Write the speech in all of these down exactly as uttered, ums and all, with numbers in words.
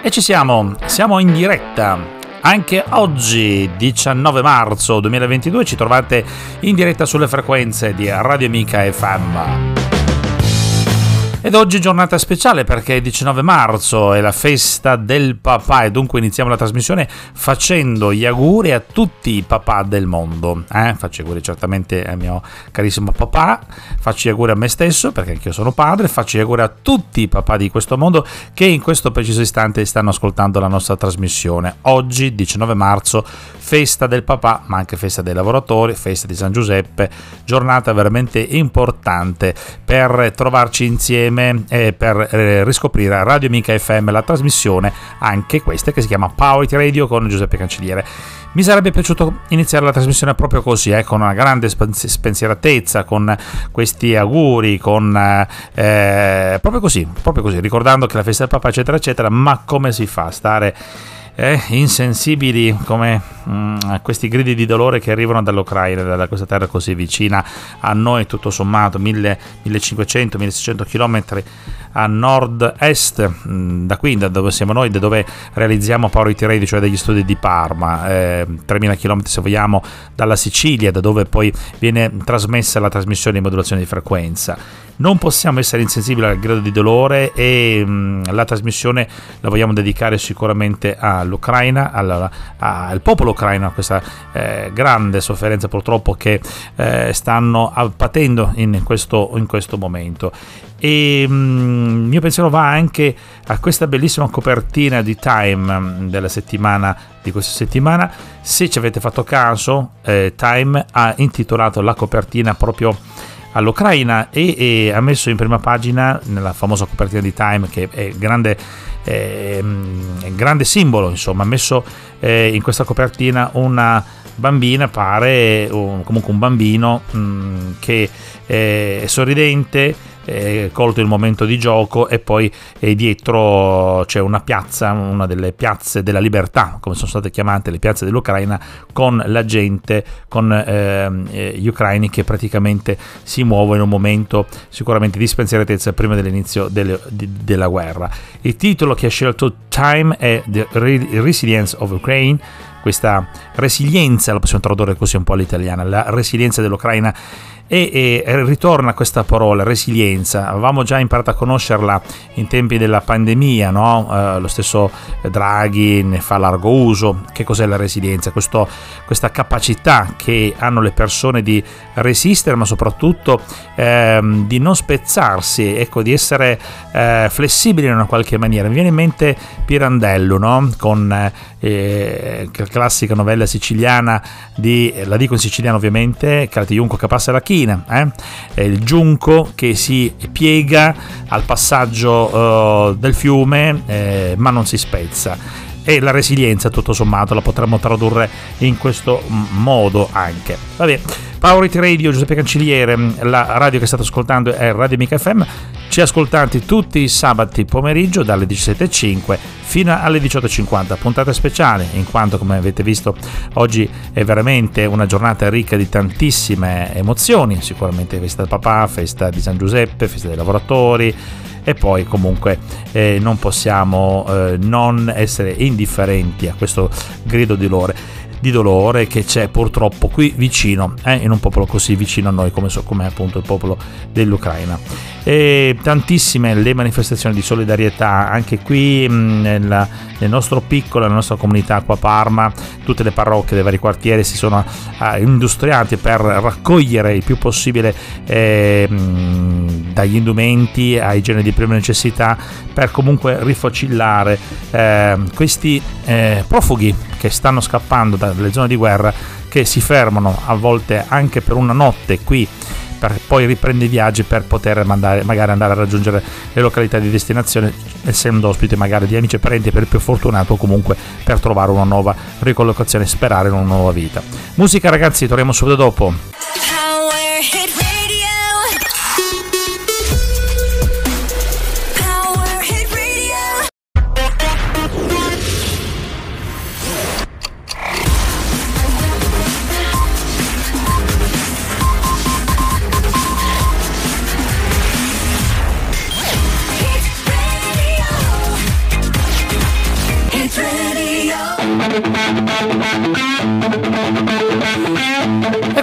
E ci siamo, siamo in diretta, anche oggi diciannove marzo duemilaventidue ci trovate in diretta sulle frequenze di Radio Amica F M. Ed oggi giornata speciale perché il diciannove marzo è la festa del papà e dunque iniziamo la trasmissione facendo gli auguri a tutti i papà del mondo. Eh, faccio auguri certamente al mio carissimo papà, faccio gli auguri a me stesso perché anch'io sono padre, faccio gli auguri a tutti i papà di questo mondo che in questo preciso istante stanno ascoltando la nostra trasmissione. Oggi diciannove marzo, festa del papà ma anche festa dei lavoratori, festa di San Giuseppe, giornata veramente importante per trovarci insieme e per riscoprire Radio Amica F M, la trasmissione anche questa che si chiama Power Radio con Giuseppe Cancelliere. Mi sarebbe piaciuto iniziare la trasmissione proprio così, eh, con una grande spensieratezza, con questi auguri, con eh, proprio così, proprio così, ricordando che la festa del papà eccetera eccetera, ma come si fa a stare Eh, insensibili come mh, questi gridi di dolore che arrivano dall'Ucraina, da questa terra così vicina a noi, tutto sommato millecinquecento milleseicento chilometri a nord-est mh, da qui, da dove siamo noi, da dove realizziamo Power Radio, cioè dagli studi di Parma, eh, tremila chilometri se vogliamo dalla Sicilia, da dove poi viene trasmessa la trasmissione in modulazione di frequenza. Non possiamo essere insensibili al grado di dolore e mh, la trasmissione la vogliamo dedicare sicuramente all'Ucraina, alla, al popolo ucraino, a questa eh, grande sofferenza purtroppo che eh, stanno patendo in questo, in questo momento. E il mio pensiero va anche a questa bellissima copertina di Time della settimana, di questa settimana. Se ci avete fatto caso, eh, Time ha intitolato la copertina proprio all'Ucraina e, e ha messo in prima pagina, nella famosa copertina di Time, che è grande, è, è grande simbolo, insomma, ha messo eh, in questa copertina una bambina, pare, o comunque un bambino mh, che è sorridente, colto il momento di gioco, e poi e dietro c'è una piazza, una delle piazze della libertà, come sono state chiamate le piazze dell'Ucraina, con la gente, con eh, gli ucraini che praticamente si muovono in un momento sicuramente di spensieratezza prima dell'inizio delle, di, della guerra. Il titolo che ha scelto Time è The Resilience of Ukraine, questa resilienza, la possiamo tradurre così un po' all'italiana, la resilienza dell'Ucraina. E, e ritorna questa parola, resilienza. Avevamo già imparato a conoscerla in tempi della pandemia, no? Eh, lo stesso Draghi ne fa largo uso. Che cos'è la resilienza? Questo, questa capacità che hanno le persone di resistere, ma soprattutto ehm, di non spezzarsi, ecco, di essere eh, flessibili in una qualche maniera. Mi viene in mente Pirandello, no? Con eh, la classica novella siciliana di, la dico in siciliano ovviamente, Caltanissetta che passa la chi. Eh? È il giunco che si piega al passaggio uh, del fiume, eh, ma non si spezza. E la resilienza, tutto sommato, la potremmo tradurre in questo modo anche. Vabbè, Power Radio, Giuseppe Cancelliere, la radio che state ascoltando è Radio Amica F M. Ci ascoltate tutti i sabati pomeriggio dalle diciassette e cinque fino alle diciotto e cinquanta, puntata speciale, in quanto come avete visto oggi è veramente una giornata ricca di tantissime emozioni, sicuramente festa del papà, festa di San Giuseppe, festa dei lavoratori, e poi comunque eh, non possiamo eh, non essere indifferenti a questo grido di dolore. Di dolore che c'è purtroppo qui vicino, eh, in un popolo così vicino a noi come, so, come appunto il popolo dell'Ucraina. E tantissime le manifestazioni di solidarietà anche qui mh, nel, nel nostro piccolo, nella nostra comunità qua a Parma. Tutte le parrocchie dei vari quartieri si sono eh, industriate per raccogliere il più possibile eh, mh, dagli indumenti ai generi di prima necessità per comunque rifocillare eh, questi eh, profughi che stanno scappando dalle zone di guerra, che si fermano a volte anche per una notte qui per poi riprendere i viaggi per poter mandare, magari andare a raggiungere le località di destinazione, essendo ospiti magari di amici e parenti per il più fortunato, o comunque per trovare una nuova ricollocazione e sperare in una nuova vita. Musica ragazzi, torniamo subito dopo. Power Hit Radio.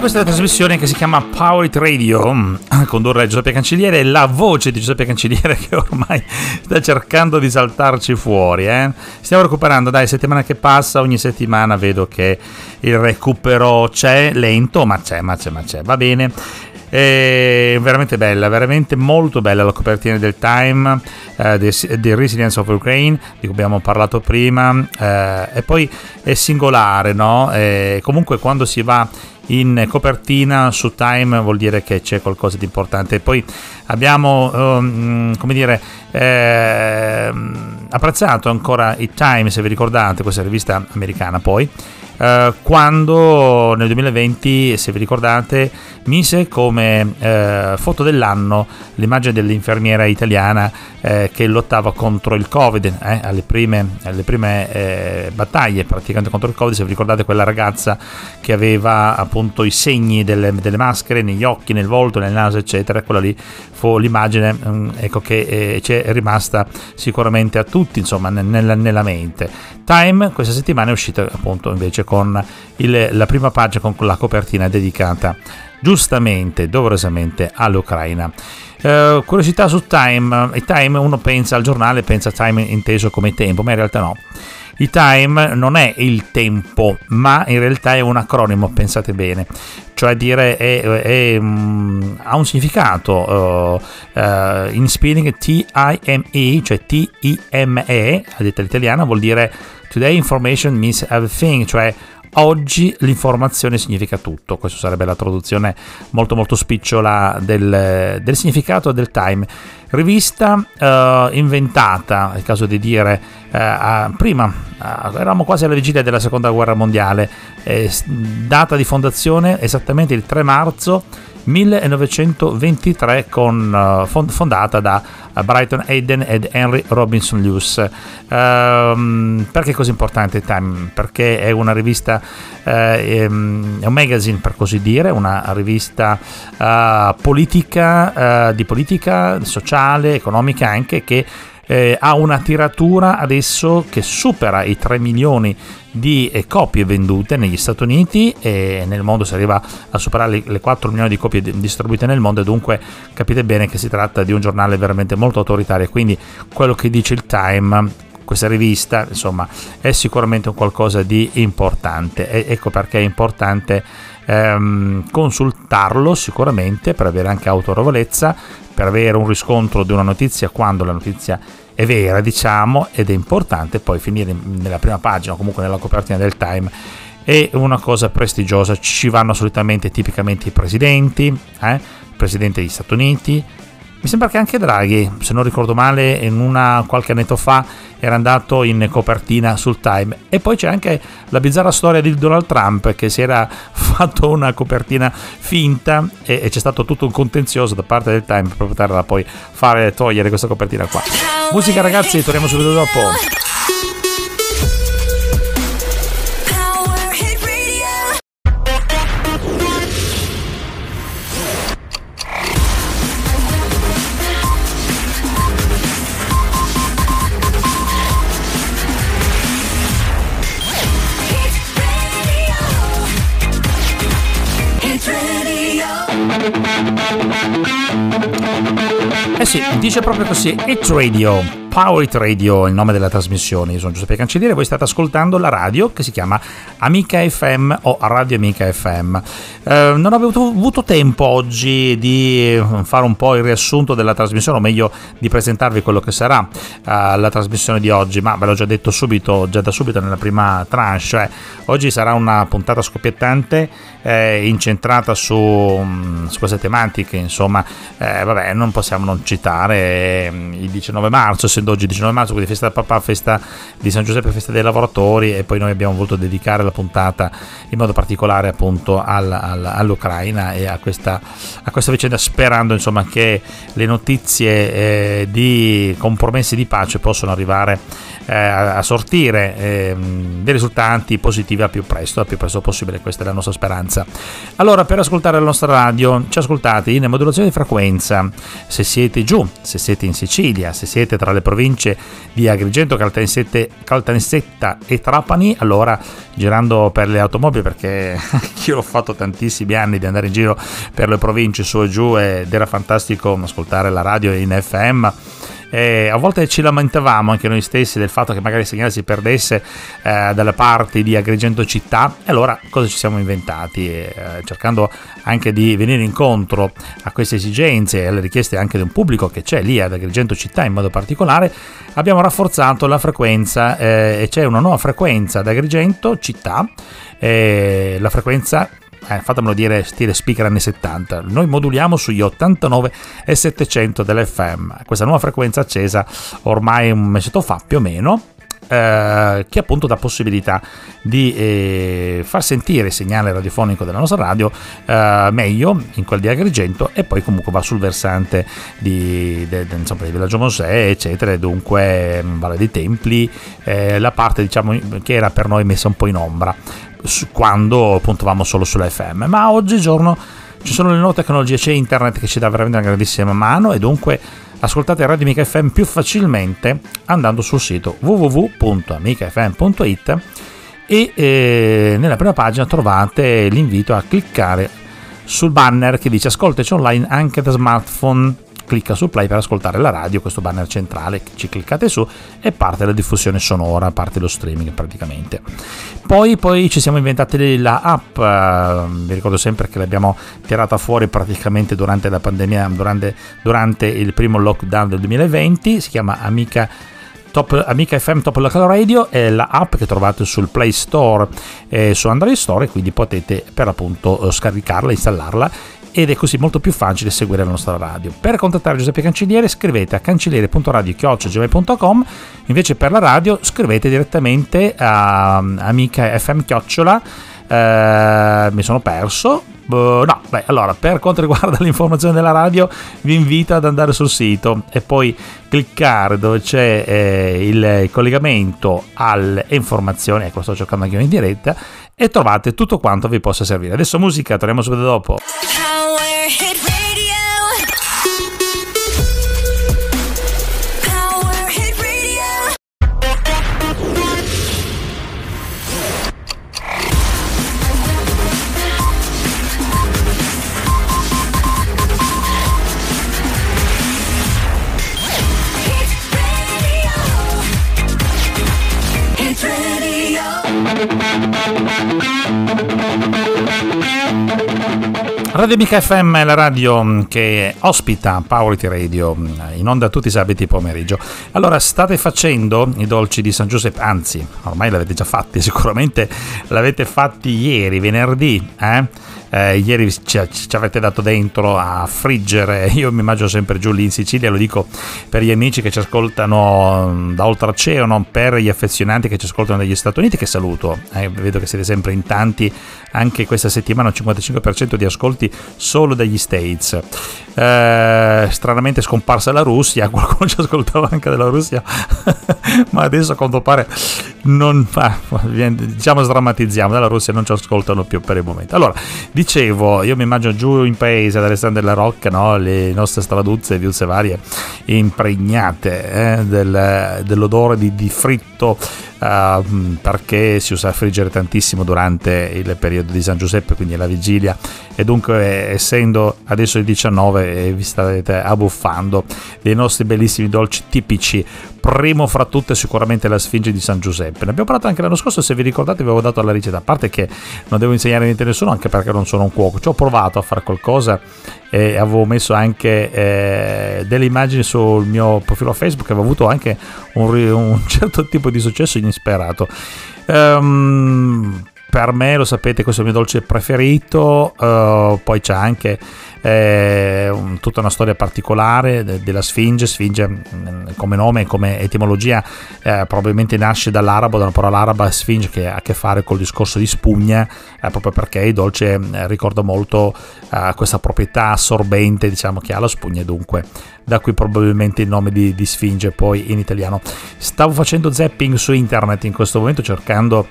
questa trasmissione che si chiama Power Radio, condurre Giuseppe Cancelliere, la voce di Giuseppe Cancelliere che ormai sta cercando di saltarci fuori. Eh? Stiamo recuperando, dai, settimana che passa, ogni settimana vedo che il recupero c'è, lento, ma c'è, ma c'è, ma c'è, va bene. È veramente bella, veramente molto bella la copertina del Time, eh, The Resilience of Ukraine, di cui abbiamo parlato prima, eh, e poi è singolare, no? Eh, comunque quando si va in copertina su Time vuol dire che c'è qualcosa di importante. Poi abbiamo um, come dire eh, apprezzato ancora il Time, se vi ricordate, questa rivista americana, poi Uh, quando nel duemilaventi, se vi ricordate, mise come uh, foto dell'anno l'immagine dell'infermiera italiana uh, che lottava contro il Covid, eh, alle prime, alle prime eh, battaglie praticamente contro il Covid. Se vi ricordate, quella ragazza che aveva appunto i segni delle, delle maschere negli occhi, nel volto, nel naso, eccetera, quella lì fu l'immagine um, ecco che eh, c'è rimasta sicuramente a tutti, insomma, nella, nella mente. Time questa settimana è uscita appunto invece con il, la prima pagina, con la copertina dedicata giustamente, doverosamente all'Ucraina. Eh, curiosità su Time. Il Time, uno pensa al giornale, pensa Time inteso come tempo, ma in realtà no. Il Time non è il tempo, ma in realtà è un acronimo, pensate bene, cioè dire è, è, è, ha un significato, uh, uh, in spelling T I M E, cioè T I M E, a detta l'italiana, vuol dire Today Information Means Everything, cioè oggi l'informazione significa tutto. Questa sarebbe la traduzione molto molto spicciola del, del significato del Time. Rivista eh, inventata, è il caso di dire, eh, a, prima eh, eravamo quasi alla vigilia della seconda guerra mondiale, eh, data di fondazione esattamente il tre marzo millenovecentoventitré, con, eh, fond- fondata da Brighton Hayden ed Henry Robinson Luce. Ehm, perché è così importante Time? Perché è una rivista, eh, è un magazine per così dire, una rivista eh, politica, eh, di politica sociale, economica anche, che eh, ha una tiratura adesso che supera i tre milioni di eh, copie vendute negli Stati Uniti, e nel mondo si arriva a superare le, le quattro milioni di copie di, distribuite nel mondo. E dunque capite bene che si tratta di un giornale veramente molto autoritario, quindi quello che dice il Time, questa rivista, insomma, è sicuramente un qualcosa di importante, e ecco perché è importante ehm, consultarlo sicuramente, per avere anche autorevolezza, per avere un riscontro di una notizia quando la notizia è vera, diciamo, ed è importante. Poi finire nella prima pagina o comunque nella copertina del Time è una cosa prestigiosa. Ci vanno solitamente, tipicamente, i presidenti, eh? il presidente degli Stati Uniti. Mi sembra che anche Draghi, se non ricordo male, in una qualche annetto fa era andato in copertina sul Time. E poi c'è anche la bizzarra storia di Donald Trump, che si era fatto una copertina finta, e, e c'è stato tutto un contenzioso da parte del Time per poterla poi fare togliere questa copertina qua. Musica, ragazzi, torniamo subito dopo. Eh sì, dice proprio così, It Radio, Power Radio, il nome della trasmissione. Io sono Giuseppe Cancelliere, voi state ascoltando la radio che si chiama Amica F M o Radio Amica F M. Eh, non ho avuto, avuto tempo oggi di fare un po' il riassunto della trasmissione, o meglio di presentarvi quello che sarà eh, la trasmissione di oggi, ma ve l'ho già detto subito, già da subito nella prima tranche, cioè oggi sarà una puntata scoppiettante, eh, incentrata su, su queste tematiche, insomma, eh, vabbè, non possiamo non citare il diciannove marzo, essendo oggi diciannove marzo, quindi festa del papà, festa di San Giuseppe, festa dei lavoratori, e poi noi abbiamo voluto dedicare la puntata in modo particolare appunto al, al, all'Ucraina e a questa, a questa vicenda, sperando insomma che le notizie eh, di compromessi di pace possano arrivare eh, a, a sortire eh, dei risultati positivi a più presto, a più presto possibile. Questa è la nostra speranza. Allora, per ascoltare la nostra radio ci ascoltate in modulazione di frequenza, se siete giù, se siete in Sicilia, se siete tra le province province di Agrigento, Caltanissetta e Trapani. Allora, girando per le automobili, perché io ho fatto tantissimi anni di andare in giro per le province su e giù ed era fantastico ascoltare la radio in effe emme. E a volte ci lamentavamo anche noi stessi del fatto che magari il segnale si perdesse eh, dalle parti di Agrigento città, e allora cosa ci siamo inventati, eh, cercando anche di venire incontro a queste esigenze e alle richieste anche di un pubblico che c'è lì ad Agrigento città in modo particolare, abbiamo rafforzato la frequenza eh, e c'è una nuova frequenza ad Agrigento città, eh, la frequenza Eh, fatemelo dire stile speaker anni settanta, noi moduliamo sugli ottantanove e settecento dell'effe emme. Questa nuova frequenza accesa ormai un mesetto fa più o meno, eh, che appunto dà possibilità di eh, far sentire il segnale radiofonico della nostra radio eh, meglio in quel di Agrigento, e poi comunque va sul versante di, de, de, insomma, di Villaggio Mosè eccetera, e dunque Valle dei Templi, eh, la parte diciamo che era per noi messa un po' in ombra quando puntavamo solo sulla effe emme, ma oggigiorno ci sono le nuove tecnologie, c'è internet che ci dà veramente una grandissima mano, e dunque ascoltate Radio Amica effe emme più facilmente andando sul sito vu vu vu punto amica effe emme punto it e eh, nella prima pagina trovate l'invito a cliccare sul banner che dice ascoltaci online anche da smartphone. Clicca su play per ascoltare la radio, questo banner centrale, ci cliccate su e parte la diffusione sonora, parte lo streaming praticamente. Poi, poi ci siamo inventati la app, vi ricordo sempre che l'abbiamo tirata fuori praticamente durante la pandemia, durante, durante il primo lockdown del duemilaventi, si chiama Amica Top, Amica effe emme Top Local Radio, è la app che trovate sul Play Store e su Android Store, quindi potete per appunto scaricarla, installarla, ed è così molto più facile seguire la nostra radio. Per contattare Giuseppe Cancelliere scrivete a cancelliere punto radio chiocciola gmail punto com, invece per la radio scrivete direttamente a amica fm chiocciola eh, mi sono perso uh, no, beh, allora per quanto riguarda l'informazione della radio vi invito ad andare sul sito e poi cliccare dove c'è eh, il collegamento alle informazioni, ecco sto cercando anche io in diretta, e trovate tutto quanto vi possa servire. Adesso musica, torniamo subito dopo. Hit Radio. Power Hit Radio. Hit Radio. Radio Amica effe emme è la radio che ospita Power Radio, in onda tutti i sabati pomeriggio. Allora, state facendo i dolci di San Giuseppe, anzi, ormai l'avete già fatti, sicuramente l'avete fatti ieri, venerdì, eh? Eh, ieri ci, ci avete dato dentro a friggere, io mi mangio sempre giù lì in Sicilia, lo dico per gli amici che ci ascoltano da oltreoceano, per gli affezionati che ci ascoltano dagli Stati Uniti, che saluto, eh, vedo che siete sempre in tanti, anche questa settimana un cinquantacinque per cento di ascolti solo dagli States, eh, stranamente scomparsa la Russia, qualcuno ci ascoltava anche dalla Russia ma adesso a quanto pare non fa, diciamo sdrammatizziamo, dalla Russia non ci ascoltano più per il momento. Allora, dicevo, io mi immagino giù in paese ad Alessandria della Rocca, no? Le nostre straduzze, viuzze varie impregnate eh, del, dell'odore di, di fritto, eh, perché si usa friggere tantissimo durante il periodo di San Giuseppe, quindi la vigilia, e dunque essendo adesso il diciannove vi state abbuffando dei nostri bellissimi dolci tipici. Primo fra tutte sicuramente la Sfinge di San Giuseppe, ne abbiamo parlato anche l'anno scorso, se vi ricordate vi avevo dato la ricetta, a parte che non devo insegnare niente a nessuno anche perché non sono un cuoco, ci ho provato a fare qualcosa e avevo messo anche eh, delle immagini sul mio profilo Facebook, avevo avuto anche un, un certo tipo di successo inesperato. Um, per me, lo sapete, questo è il mio dolce preferito, uh, poi c'è anche eh, un, tutta una storia particolare de, della Sfinge. Sfinge mh, come nome, come etimologia, eh, probabilmente nasce dall'arabo, da una parola araba sfinge, che ha a che fare col discorso di spugna, eh, proprio perché il dolce eh, ricorda molto eh, questa proprietà assorbente, diciamo, che ha la spugna, e dunque da qui probabilmente il nome di, di Sfinge. Poi in italiano stavo facendo zapping su internet in questo momento cercando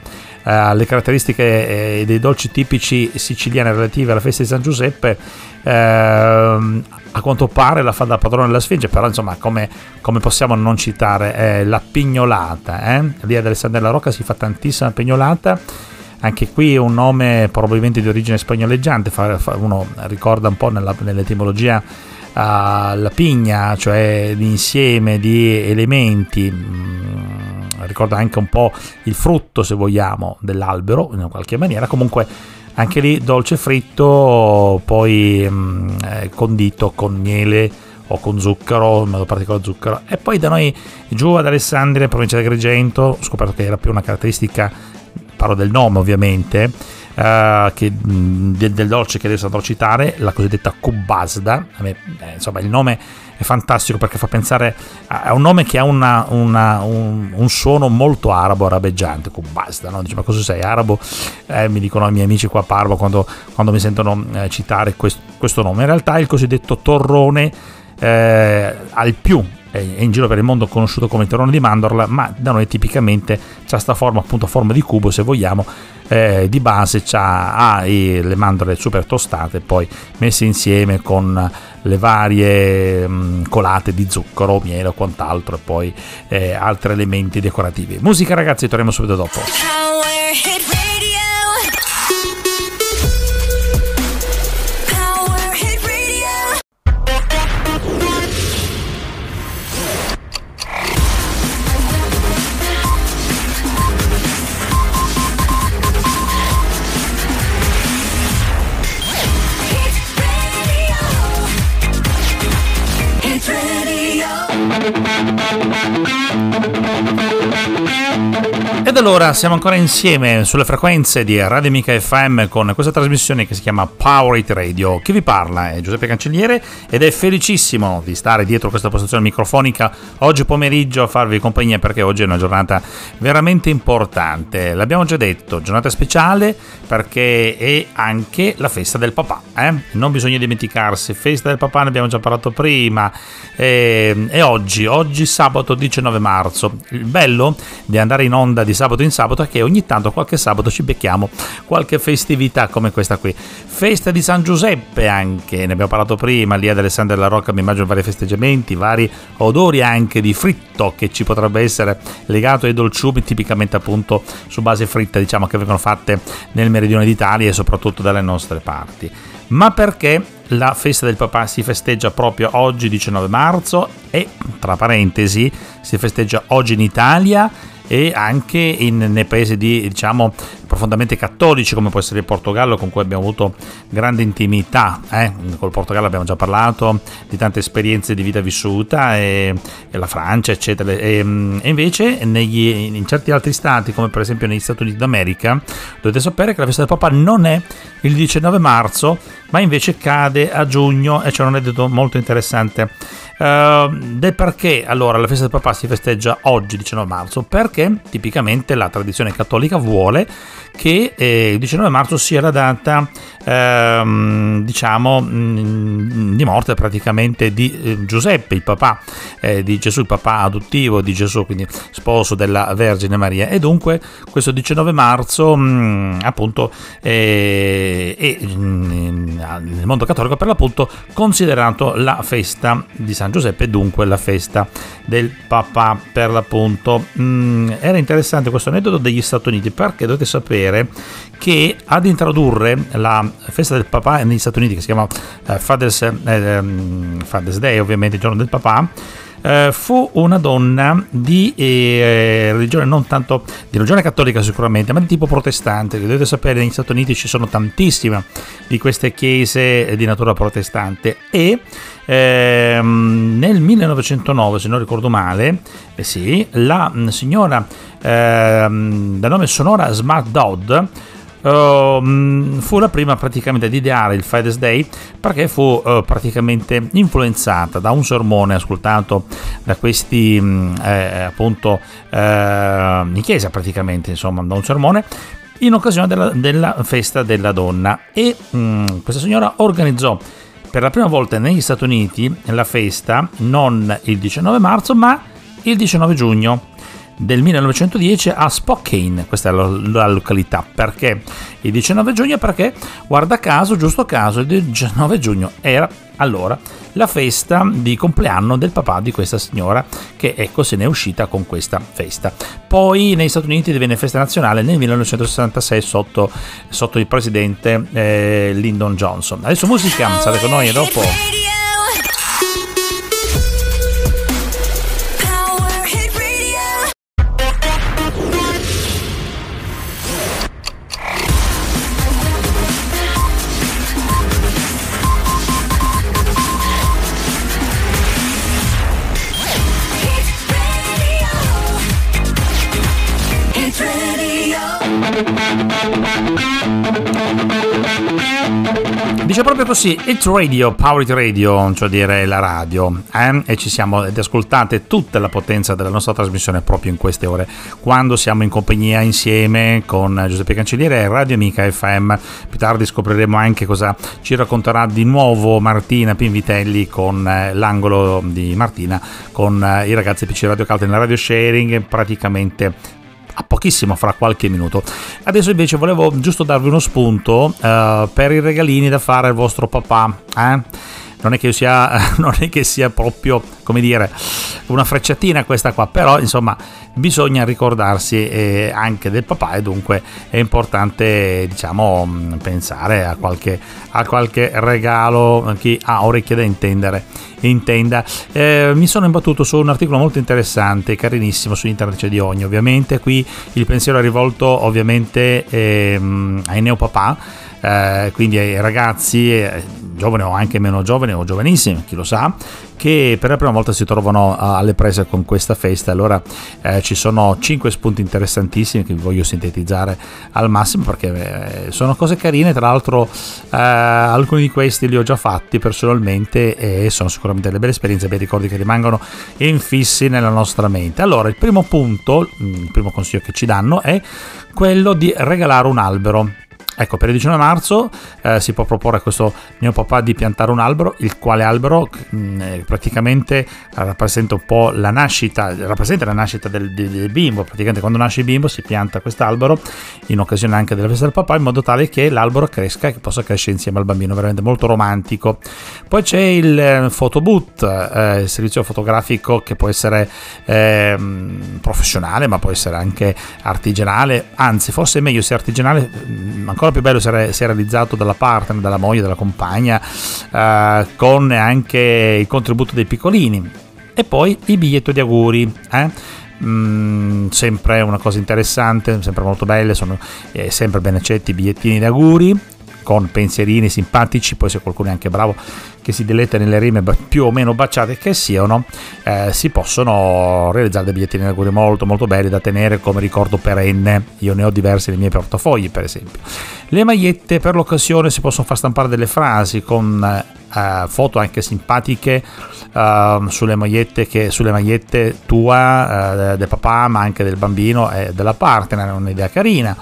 Uh, le caratteristiche eh, dei dolci tipici siciliani relative alla festa di San Giuseppe, ehm, a quanto pare la fa da padrone della Sfinge, però insomma come, come possiamo non citare eh, la pignolata, eh? Lì ad Alessandria della Rocca si fa tantissima pignolata, anche qui un nome probabilmente di origine spagnoleggiante, fa, fa, uno ricorda un po' nella, nell'etimologia uh, la pigna, cioè l'insieme di elementi, mh, ricorda anche un po' il frutto se vogliamo dell'albero in qualche maniera, comunque anche lì dolce fritto, poi mh, condito con miele o con zucchero, in modo particolare zucchero. E poi da noi giù ad Alessandria, provincia di Agrigento, ho scoperto che era più una caratteristica, parlo del nome ovviamente, uh, che, mh, del, del dolce che adesso andrò a citare, la cosiddetta Kubazda. A me, eh, insomma il nome è fantastico perché fa pensare a, a un nome che ha una, una, un, un suono molto arabo, arabeggiante, Kubazda, no? Dice, ma cosa sei, arabo? Eh, mi dicono i miei amici qua a Parma quando, quando mi sentono eh, citare quest, questo nome. In realtà è il cosiddetto torrone eh, al più, è in giro per il mondo conosciuto come torrone di mandorla, ma da noi tipicamente c'ha sta forma, appunto forma di cubo se vogliamo, eh, di base c'ha ah, e le mandorle super tostate poi messe insieme con le varie mh, colate di zucchero, miele o quant'altro, e poi eh, altri elementi decorativi. Musica ragazzi, torniamo subito dopo. Ed allora siamo ancora insieme sulle frequenze di Radio Amica F M con questa trasmissione che si chiama Power Radio. Chi vi parla è Giuseppe Cancelliere ed è felicissimo di stare dietro questa postazione microfonica oggi pomeriggio a farvi compagnia, perché oggi è una giornata veramente importante. L'abbiamo già detto, giornata speciale perché è anche la festa del papà, eh? Non bisogna dimenticarsi, festa del papà, ne abbiamo già parlato prima, e, e oggi, oggi sabato diciannove marzo. Il bello di andare in onda di sabato in sabato è che ogni tanto qualche sabato ci becchiamo qualche festività come questa qui. Festa di San Giuseppe anche, ne abbiamo parlato prima, lì ad Alessandria della Rocca mi immagino vari festeggiamenti, vari odori anche di fritto che ci potrebbe essere legato ai dolciumi tipicamente appunto su base fritta, diciamo, che vengono fatte nel meridione d'Italia e soprattutto dalle nostre parti. Ma perché la festa del papà si festeggia proprio oggi diciannove marzo? E tra parentesi si festeggia oggi in Italia e anche in, nei paesi di, diciamo, profondamente cattolici come può essere il Portogallo, con cui abbiamo avuto grande intimità, eh? Col Portogallo abbiamo già parlato di tante esperienze di vita vissuta, e, e la Francia eccetera, e, e invece negli, in certi altri stati come per esempio negli Stati Uniti d'America dovete sapere che la festa del Papa non è il diciannove marzo ma invece cade a giugno, e c'è un aneddoto molto interessante Uh, del perché allora la festa del papà si festeggia oggi diciannove marzo, perché tipicamente la tradizione cattolica vuole che eh, il diciannove marzo sia la data ehm, diciamo mh, di morte praticamente di eh, Giuseppe, il papà eh, di Gesù, il papà adottivo di Gesù, quindi sposo della Vergine Maria, e dunque questo diciannove marzo mh, appunto eh, è mh, nel mondo cattolico per l'appunto considerato la festa di San Giuseppe, dunque la festa del papà per l'appunto. Mh, era interessante questo aneddoto degli Stati Uniti perché dovete sapere che ad introdurre la festa del papà negli Stati Uniti, che si chiama eh, Father's, eh, Father's Day, ovviamente il giorno del papà, eh, fu una donna di eh, religione non tanto di religione cattolica sicuramente, ma di tipo protestante. Dovete sapere, negli Stati Uniti ci sono tantissime di queste chiese di natura protestante, e Eh, nel millenovecentonove, se non ricordo male, eh sì, la mh, signora eh, da nome Sonora Smart Dodd Uh, fu la prima praticamente ad ideare il Father's Day, perché fu uh, praticamente influenzata da un sermone ascoltato da questi mh, eh, appunto eh, in chiesa, praticamente insomma da un sermone in occasione della, della festa della donna, e mh, questa signora organizzò per la prima volta negli Stati Uniti la festa non il diciannove marzo ma il diciannove giugno. del millenovecentodieci a Spokane, questa è la, la località. Perché il diciannove giugno? Perché, guarda caso, giusto caso, il diciannove giugno era allora la festa di compleanno del papà di questa signora, che ecco se n'è uscita con questa festa. Poi negli Stati Uniti divenne festa nazionale nel millenovecentosessantasei sotto, sotto il presidente eh, Lyndon Johnson. Adesso musica, state con noi e dopo... Dice proprio così, It's Radio, Power Radio, cioè dire la radio, eh? E ci siamo ed ascoltate tutta la potenza della nostra trasmissione proprio in queste ore, quando siamo in compagnia insieme con Giuseppe Cancelliere e Radio Amica F M. Più tardi scopriremo anche cosa ci racconterà di nuovo Martina Pinvitelli con l'angolo di Martina, con i ragazzi P C Radio Cult nella radio sharing, praticamente a pochissimo, fra qualche minuto. Adesso invece volevo giusto darvi uno spunto uh, per i regalini da fare al vostro papà, eh? Non è che sia, non è che sia proprio, come dire, una frecciatina questa qua, però insomma bisogna ricordarsi eh, anche del papà, e dunque è importante, diciamo, pensare a qualche, a qualche regalo, chi ha orecchie da intendere intenda. Eh, mi sono imbattuto su un articolo molto interessante, carinissimo, su internet c'è di ogni, ovviamente. Qui il pensiero è rivolto ovviamente eh, ai neopapà, eh, quindi ai ragazzi eh, giovani o anche meno giovani o giovanissimi, chi lo sa, che per la prima volta si trovano alle prese con questa festa. Allora eh, ci sono cinque spunti interessantissimi che vi voglio sintetizzare al massimo, perché eh, sono cose carine. Tra l'altro eh, alcuni di questi li ho già fatti personalmente e sono sicuramente delle belle esperienze, bei ricordi che rimangono infissi nella nostra mente. Allora il primo punto, il primo consiglio che ci danno è quello di regalare un albero. Ecco, per il diciannove marzo eh, si può proporre a questo mio papà di piantare un albero, il quale albero mh, praticamente rappresenta un po' la nascita, rappresenta la nascita del, del, del bimbo. Praticamente quando nasce il bimbo si pianta quest'albero in occasione anche della festa del papà, in modo tale che l'albero cresca e che possa crescere insieme al bambino, veramente molto romantico. Poi c'è il photobooth, eh, il servizio fotografico che può essere eh, professionale, ma può essere anche artigianale, anzi forse è meglio se artigianale, ancora più bello se è realizzato dalla partner, dalla moglie, dalla compagna, eh, con anche il contributo dei piccolini. E poi il biglietto di auguri, eh? Mm, sempre una cosa interessante, sempre molto belle, sono eh, sempre ben accetti i bigliettini di auguri con pensierini simpatici. Poi se qualcuno è anche bravo, che si diletta nelle rime più o meno baciate che siano, eh, si possono realizzare dei bigliettini di auguri molto molto belli da tenere come ricordo perenne. Io ne ho diversi nei miei portafogli, per esempio. Le magliette per l'occasione, si possono far stampare delle frasi con eh, foto anche simpatiche eh, sulle magliette, che sulle magliette tua, eh, del papà, ma anche del bambino e della partner. È un'idea carina.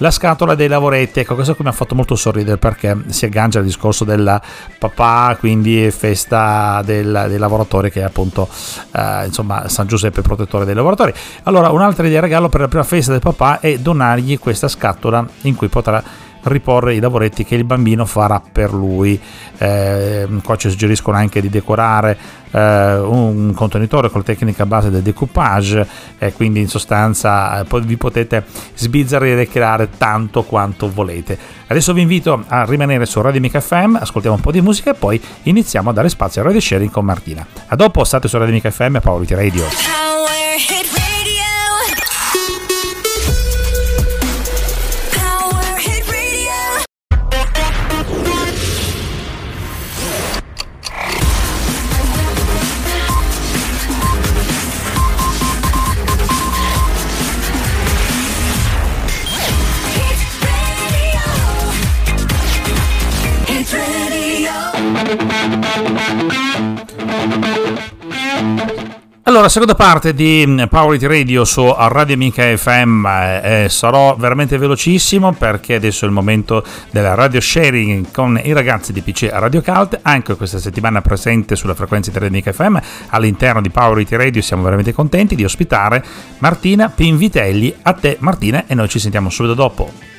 La scatola dei lavoretti, ecco, questo qui mi ha fatto molto sorridere, perché si aggancia al discorso del papà, quindi festa del, dei lavoratori, che è appunto eh, insomma San Giuseppe protettore dei lavoratori. Allora un'altra idea regalo per la prima festa del papà è donargli questa scatola in cui potrà riporre i lavoretti che il bambino farà per lui. Eh, qua ci suggeriscono anche di decorare eh, un contenitore con la tecnica base del decoupage, eh, quindi in sostanza eh, poi vi potete sbizzarrire e creare tanto quanto volete. Adesso vi invito a rimanere su Radio Amica F M, ascoltiamo un po' di musica e poi iniziamo a dare spazio al radio sharing con Martina. A dopo, state su Radio Amica F M e Power Radio. Allora, seconda parte di Power Radio su Radio Amica F M, eh, sarò veramente velocissimo perché adesso è il momento della radio sharing con i ragazzi di P C Radio Cult, anche questa settimana presente sulla frequenza di Radio Amica F M. All'interno di Power Radio siamo veramente contenti di ospitare Martina Pinvitelli. A te Martina, e noi ci sentiamo subito dopo.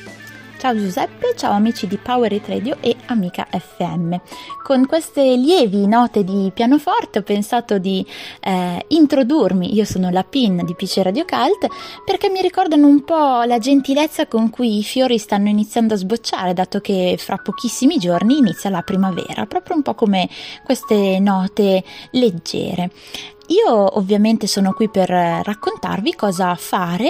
Ciao Giuseppe, ciao amici di Power Radio e Amica F M. Con queste lievi note di pianoforte ho pensato di eh, introdurmi. Io sono la Pin di P C Radio Cult perché mi ricordano un po' la gentilezza con cui i fiori stanno iniziando a sbocciare, dato che fra pochissimi giorni inizia la primavera, proprio un po' come queste note leggere. Io ovviamente sono qui per raccontarvi cosa fare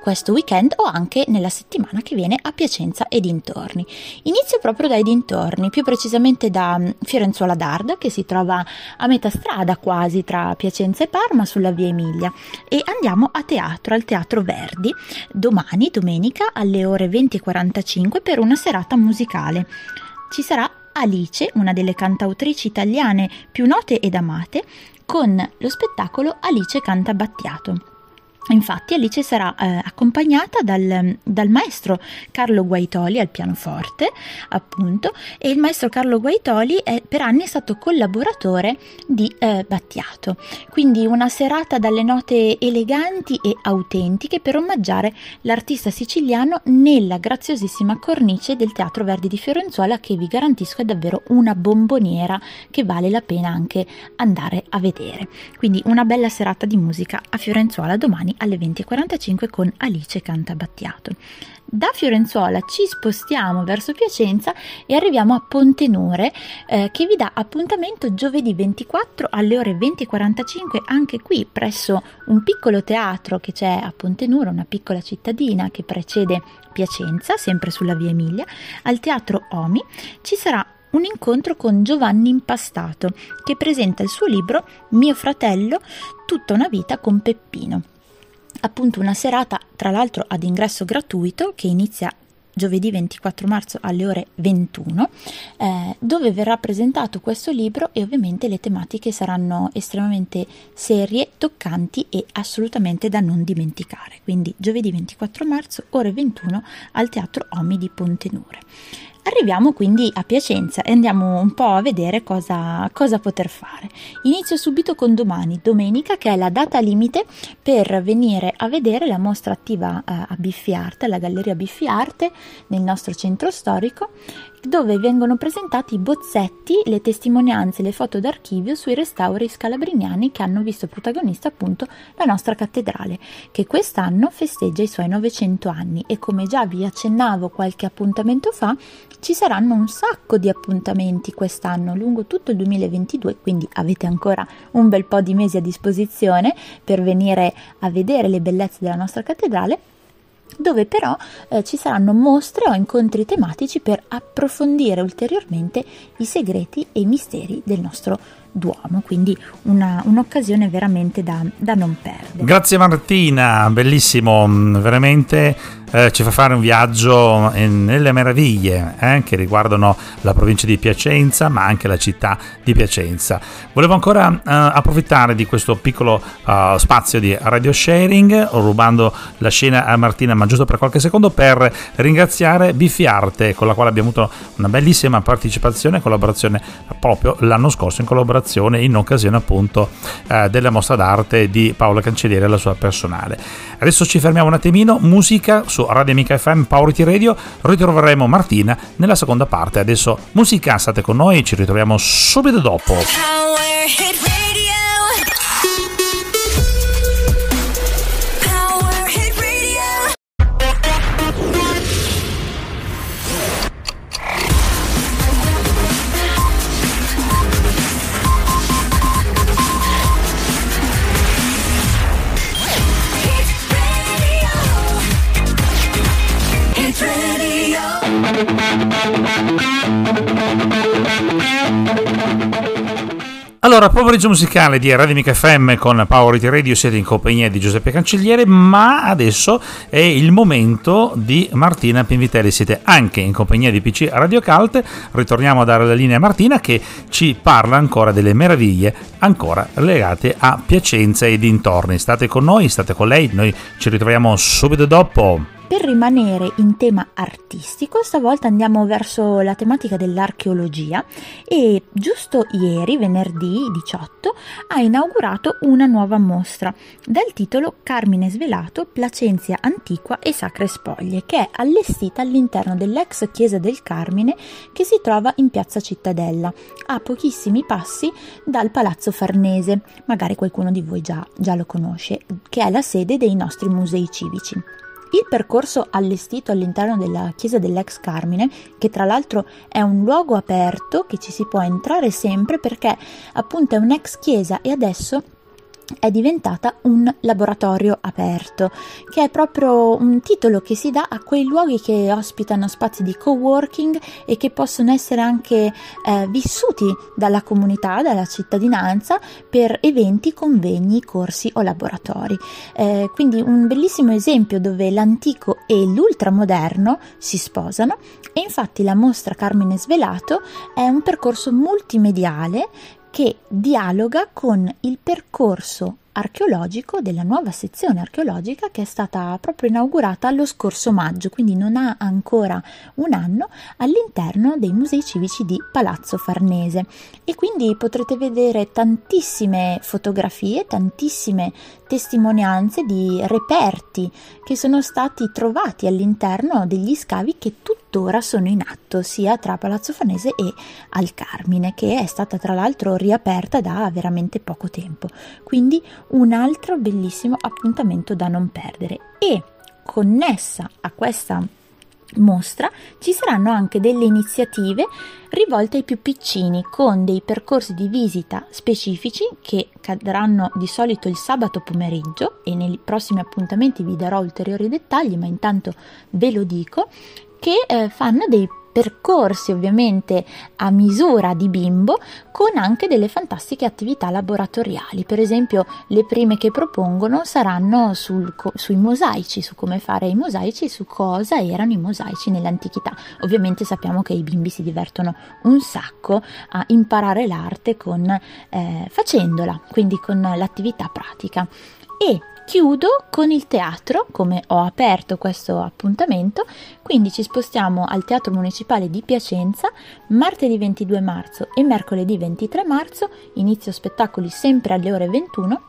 questo weekend o anche nella settimana che viene a Piacenza e dintorni. Inizio proprio dai dintorni, più precisamente da Fiorenzuola d'Arda, che si trova a metà strada quasi tra Piacenza e Parma, sulla via Emilia, e andiamo a teatro, al Teatro Verdi, domani, domenica, alle ore venti e quarantacinque per una serata musicale. Ci sarà Alice, una delle cantautrici italiane più note ed amate, con lo spettacolo Alice canta Battiato. Infatti Alice sarà eh, accompagnata dal, dal maestro Carlo Guaitoli al pianoforte, appunto, e il maestro Carlo Guaitoli è, per anni è stato collaboratore di eh, Battiato, quindi una serata dalle note eleganti e autentiche per omaggiare l'artista siciliano nella graziosissima cornice del Teatro Verdi di Fiorenzuola, che vi garantisco è davvero una bomboniera che vale la pena anche andare a vedere. Quindi una bella serata di musica a Fiorenzuola domani alle venti e quarantacinque con Alice canta Battiato. Da Fiorenzuola ci spostiamo verso Piacenza e arriviamo a Pontenure, eh, che vi dà appuntamento giovedì ventiquattro alle ore venti e quarantacinque, anche qui presso un piccolo teatro che c'è a Pontenure, una piccola cittadina che precede Piacenza, sempre sulla via Emilia. Al Teatro Omi ci sarà un incontro con Giovanni Impastato, che presenta il suo libro Mio fratello, tutta una vita con Peppino. Appunto una serata tra l'altro ad ingresso gratuito che inizia giovedì ventiquattro marzo alle ore ventuno, eh, dove verrà presentato questo libro, e ovviamente le tematiche saranno estremamente serie, toccanti e assolutamente da non dimenticare. Quindi giovedì ventiquattro marzo ore ventuno al Teatro Omi di Pontenure. Arriviamo quindi a Piacenza e andiamo un po' a vedere cosa, cosa poter fare. Inizio subito con domani, domenica, che è la data limite per venire a vedere la mostra attiva a, a Biffi Arte, alla Galleria Biffi Arte, nel nostro centro storico, dove vengono presentati i bozzetti, le testimonianze, le foto d'archivio sui restauri scalabriniani che hanno visto protagonista appunto la nostra cattedrale, che quest'anno festeggia i suoi novecento anni, e come già vi accennavo qualche appuntamento fa, ci saranno un sacco di appuntamenti quest'anno lungo tutto il duemilaventidue, quindi avete ancora un bel po' di mesi a disposizione per venire a vedere le bellezze della nostra cattedrale, dove però eh, ci saranno mostre o incontri tematici per approfondire ulteriormente i segreti e i misteri del nostro Duomo, quindi una, un'occasione veramente da, da non perdere. Grazie Martina, bellissimo, veramente eh, ci fa fare un viaggio in, nelle meraviglie eh, che riguardano la provincia di Piacenza, ma anche la città di Piacenza. Volevo ancora eh, approfittare di questo piccolo eh, spazio di radio sharing, rubando la scena a Martina, ma giusto per qualche secondo, per ringraziare Biffi Arte, con la quale abbiamo avuto una bellissima partecipazione e collaborazione proprio l'anno scorso in collaborazione in occasione appunto eh, della mostra d'arte di Paolo Cancelliere e la sua personale. Adesso ci fermiamo un attimino, musica su Radio Amica F M, Power Radio. Ritroveremo Martina nella seconda parte. Adesso musica, state con noi, ci ritroviamo subito dopo. Allora, pomeriggio musicale di Radio Amica F M con Power Radio, siete in compagnia di Giuseppe Cancelliere, ma adesso è il momento di Martina Pinvitelli, siete anche in compagnia di P C Radio Cult. Ritorniamo a dare la linea a Martina che ci parla ancora delle meraviglie ancora legate a Piacenza e dintorni. State con noi, state con lei, noi ci ritroviamo subito dopo. Per rimanere in tema artistico, stavolta andiamo verso la tematica dell'archeologia e giusto ieri, venerdì diciotto, ha inaugurato una nuova mostra dal titolo Carmine Svelato, Placentia Antiqua e Sacre Spoglie, che è allestita all'interno dell'ex chiesa del Carmine che si trova in piazza Cittadella, a pochissimi passi dal Palazzo Farnese, magari qualcuno di voi già, già lo conosce, che è la sede dei nostri musei civici. Il percorso allestito all'interno della chiesa dell'ex Carmine, che tra l'altro è un luogo aperto che ci si può entrare sempre perché appunto è un'ex chiesa e adesso è diventata un laboratorio aperto, che è proprio un titolo che si dà a quei luoghi che ospitano spazi di coworking e che possono essere anche eh, vissuti dalla comunità, dalla cittadinanza, per eventi, convegni, corsi o laboratori. Eh, quindi un bellissimo esempio dove l'antico e l'ultramoderno si sposano, e infatti la mostra Carmine Svelato è un percorso multimediale che dialoga con il percorso archeologico della nuova sezione archeologica che è stata proprio inaugurata lo scorso maggio, quindi non ha ancora un anno, all'interno dei musei civici di Palazzo Farnese, e quindi potrete vedere tantissime fotografie, tantissime testimonianze di reperti che sono stati trovati all'interno degli scavi che tutti ora sono in atto sia tra Palazzo Farnese e al Carmine, che è stata tra l'altro riaperta da veramente poco tempo. Quindi un altro bellissimo appuntamento da non perdere, e connessa a questa mostra ci saranno anche delle iniziative rivolte ai più piccini con dei percorsi di visita specifici che cadranno di solito il sabato pomeriggio, e nei prossimi appuntamenti vi darò ulteriori dettagli, ma intanto ve lo dico, che eh, fanno dei percorsi ovviamente a misura di bimbo con anche delle fantastiche attività laboratoriali. Per esempio le prime che propongono saranno sul, sui mosaici, su come fare i mosaici e su cosa erano i mosaici nell'antichità. Ovviamente sappiamo che i bimbi si divertono un sacco a imparare l'arte con, eh, facendola, quindi con l'attività pratica. E chiudo con il teatro, come ho aperto questo appuntamento, quindi ci spostiamo al Teatro Municipale di Piacenza, martedì ventidue marzo e mercoledì ventitré marzo, inizio spettacoli sempre alle ore ventuno.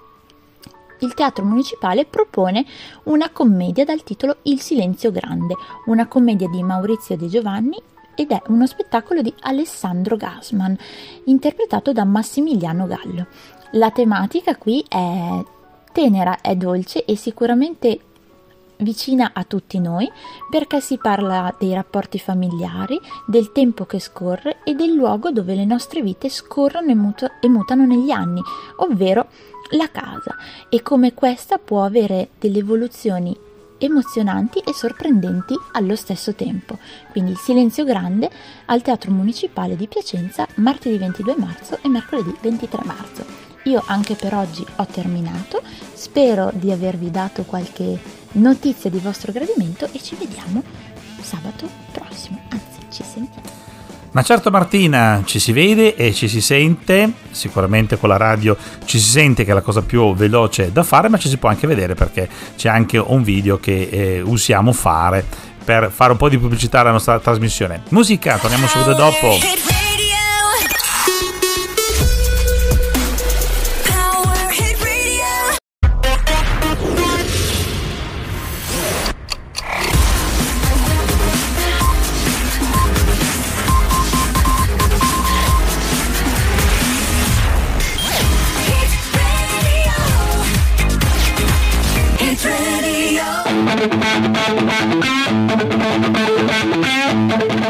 Il Teatro Municipale propone una commedia dal titolo Il Silenzio Grande, una commedia di Maurizio De Giovanni, ed è uno spettacolo di Alessandro Gassman, interpretato da Massimiliano Gallo. La tematica qui è tenera, è dolce e sicuramente vicina a tutti noi, perché si parla dei rapporti familiari, del tempo che scorre e del luogo dove le nostre vite scorrono e, muto- e mutano negli anni, ovvero la casa, e come questa può avere delle evoluzioni emozionanti e sorprendenti allo stesso tempo. Quindi Il Silenzio Grande al Teatro Municipale di Piacenza, martedì ventidue marzo e mercoledì ventitré marzo. Io anche per oggi ho terminato, spero di avervi dato qualche notizia di vostro gradimento e ci vediamo sabato prossimo, anzi ci sentiamo. Ma certo Martina, ci si vede e ci si sente, sicuramente con la radio ci si sente, che è la cosa più veloce da fare, ma ci si può anche vedere perché c'è anche un video che eh, usiamo fare per fare un po' di pubblicità alla nostra trasmissione. Musica, torniamo subito dopo.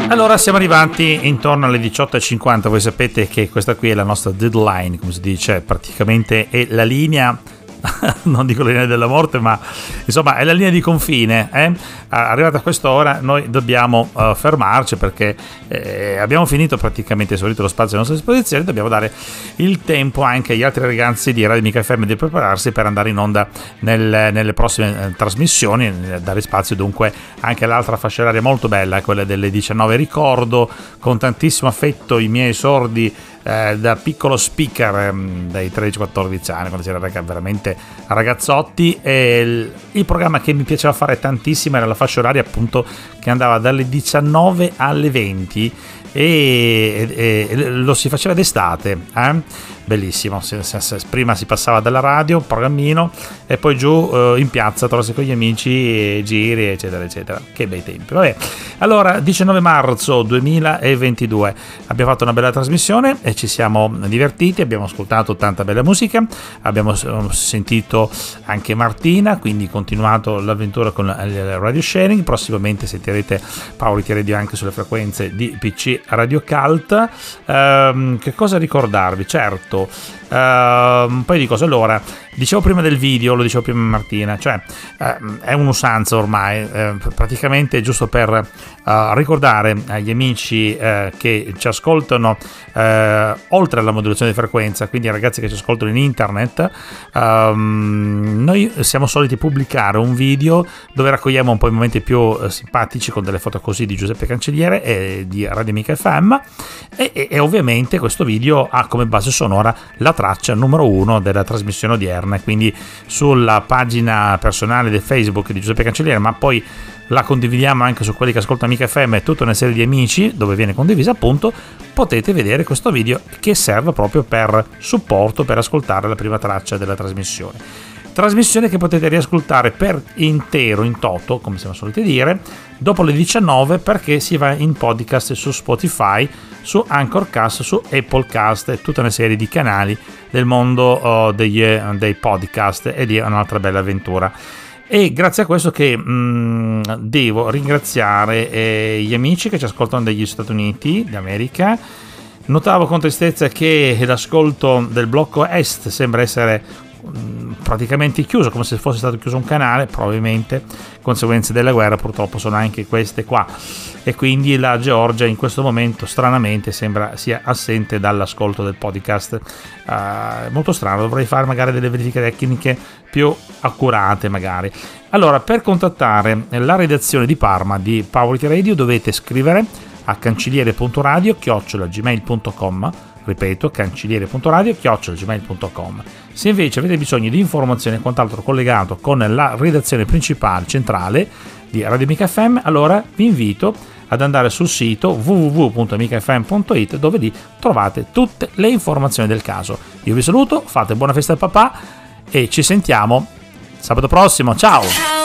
Allora siamo arrivati intorno alle diciotto e cinquanta, voi sapete che questa qui è la nostra deadline, come si dice, praticamente è la linea non dico la linea della morte, ma insomma è la linea di confine. Eh? Arrivata a quest'ora noi dobbiamo uh, fermarci, perché eh, abbiamo finito praticamente esaurito lo spazio a nostra disposizione. Dobbiamo dare il tempo anche agli altri ragazzi di Radio Amica F M di prepararsi per andare in onda nel, nelle prossime eh, trasmissioni, dare spazio dunque anche all'altra fascia oraria molto bella, quella delle diciannove. Ricordo con tantissimo affetto i miei esordi Eh, da piccolo speaker ehm, dai tredici quattordici anni, quando si era raga, veramente ragazzotti, e il, il programma che mi piaceva fare tantissimo era la fascia oraria appunto che andava dalle diciannove alle venti e, e, e lo si faceva d'estate, eh? Bellissimo, se, se, se, prima si passava dalla radio, programmino, e poi giù eh, in piazza, trovarsi con gli amici, e giri eccetera eccetera, che bei tempi. Vabbè, allora diciannove marzo duemilaventidue abbiamo fatto una bella trasmissione e ci siamo divertiti, abbiamo ascoltato tanta bella musica, abbiamo sentito anche Martina, quindi continuato l'avventura con il radio sharing. Prossimamente sentirete Power Radio anche sulle frequenze di P C Radio Cult. Ehm, che cosa ricordarvi? Certo, Uh, un paio di cose. Allora, dicevo prima del video, lo dicevo prima Martina, cioè uh, è un'usanza ormai, uh, praticamente giusto per uh, ricordare agli amici uh, che ci ascoltano uh, oltre alla modulazione di frequenza, quindi ai ragazzi che ci ascoltano in internet, uh, noi siamo soliti pubblicare un video dove raccogliamo un po' i momenti più uh, simpatici con delle foto così di Giuseppe Cancelliere e di Radio Amica F M, e, e, e ovviamente questo video ha come base sonora la traccia numero uno della trasmissione odierna, quindi sulla pagina personale del Facebook di Giuseppe Cancelliere, ma poi la condividiamo anche su quelli che ascoltano Amica F M e tutta una serie di amici, dove viene condivisa appunto, potete vedere questo video che serve proprio per supporto per ascoltare la prima traccia della trasmissione. Trasmissione che potete riascoltare per intero, in toto, come siamo soliti dire, dopo le diciannove, perché si va in podcast su Spotify, su Anchorcast, su Applecast e tutta una serie di canali del mondo oh, degli, dei podcast, ed è un'altra bella avventura. E grazie a questo che mh, devo ringraziare eh, gli amici che ci ascoltano dagli Stati Uniti d'America. Notavo con tristezza che l'ascolto del blocco est sembra essere praticamente chiuso, come se fosse stato chiuso un canale, probabilmente conseguenze della guerra, purtroppo sono anche queste qua, e quindi la Georgia in questo momento stranamente sembra sia assente dall'ascolto del podcast. Uh, molto strano, dovrei fare magari delle verifiche tecniche più accurate magari. Allora, per contattare la redazione di Parma di Power Radio dovete scrivere a cancelliere punto radio chiocciola gmail punto com, ripeto, cancelliere punto radio chiocciola gmail punto com. Se invece avete bisogno di informazioni e quant'altro collegato con la redazione principale centrale di Radio Amica F M, allora vi invito ad andare sul sito w w w punto amica f m punto i t, dove lì trovate tutte le informazioni del caso. Io vi saluto, fate buona festa al papà e ci sentiamo sabato prossimo. Ciao!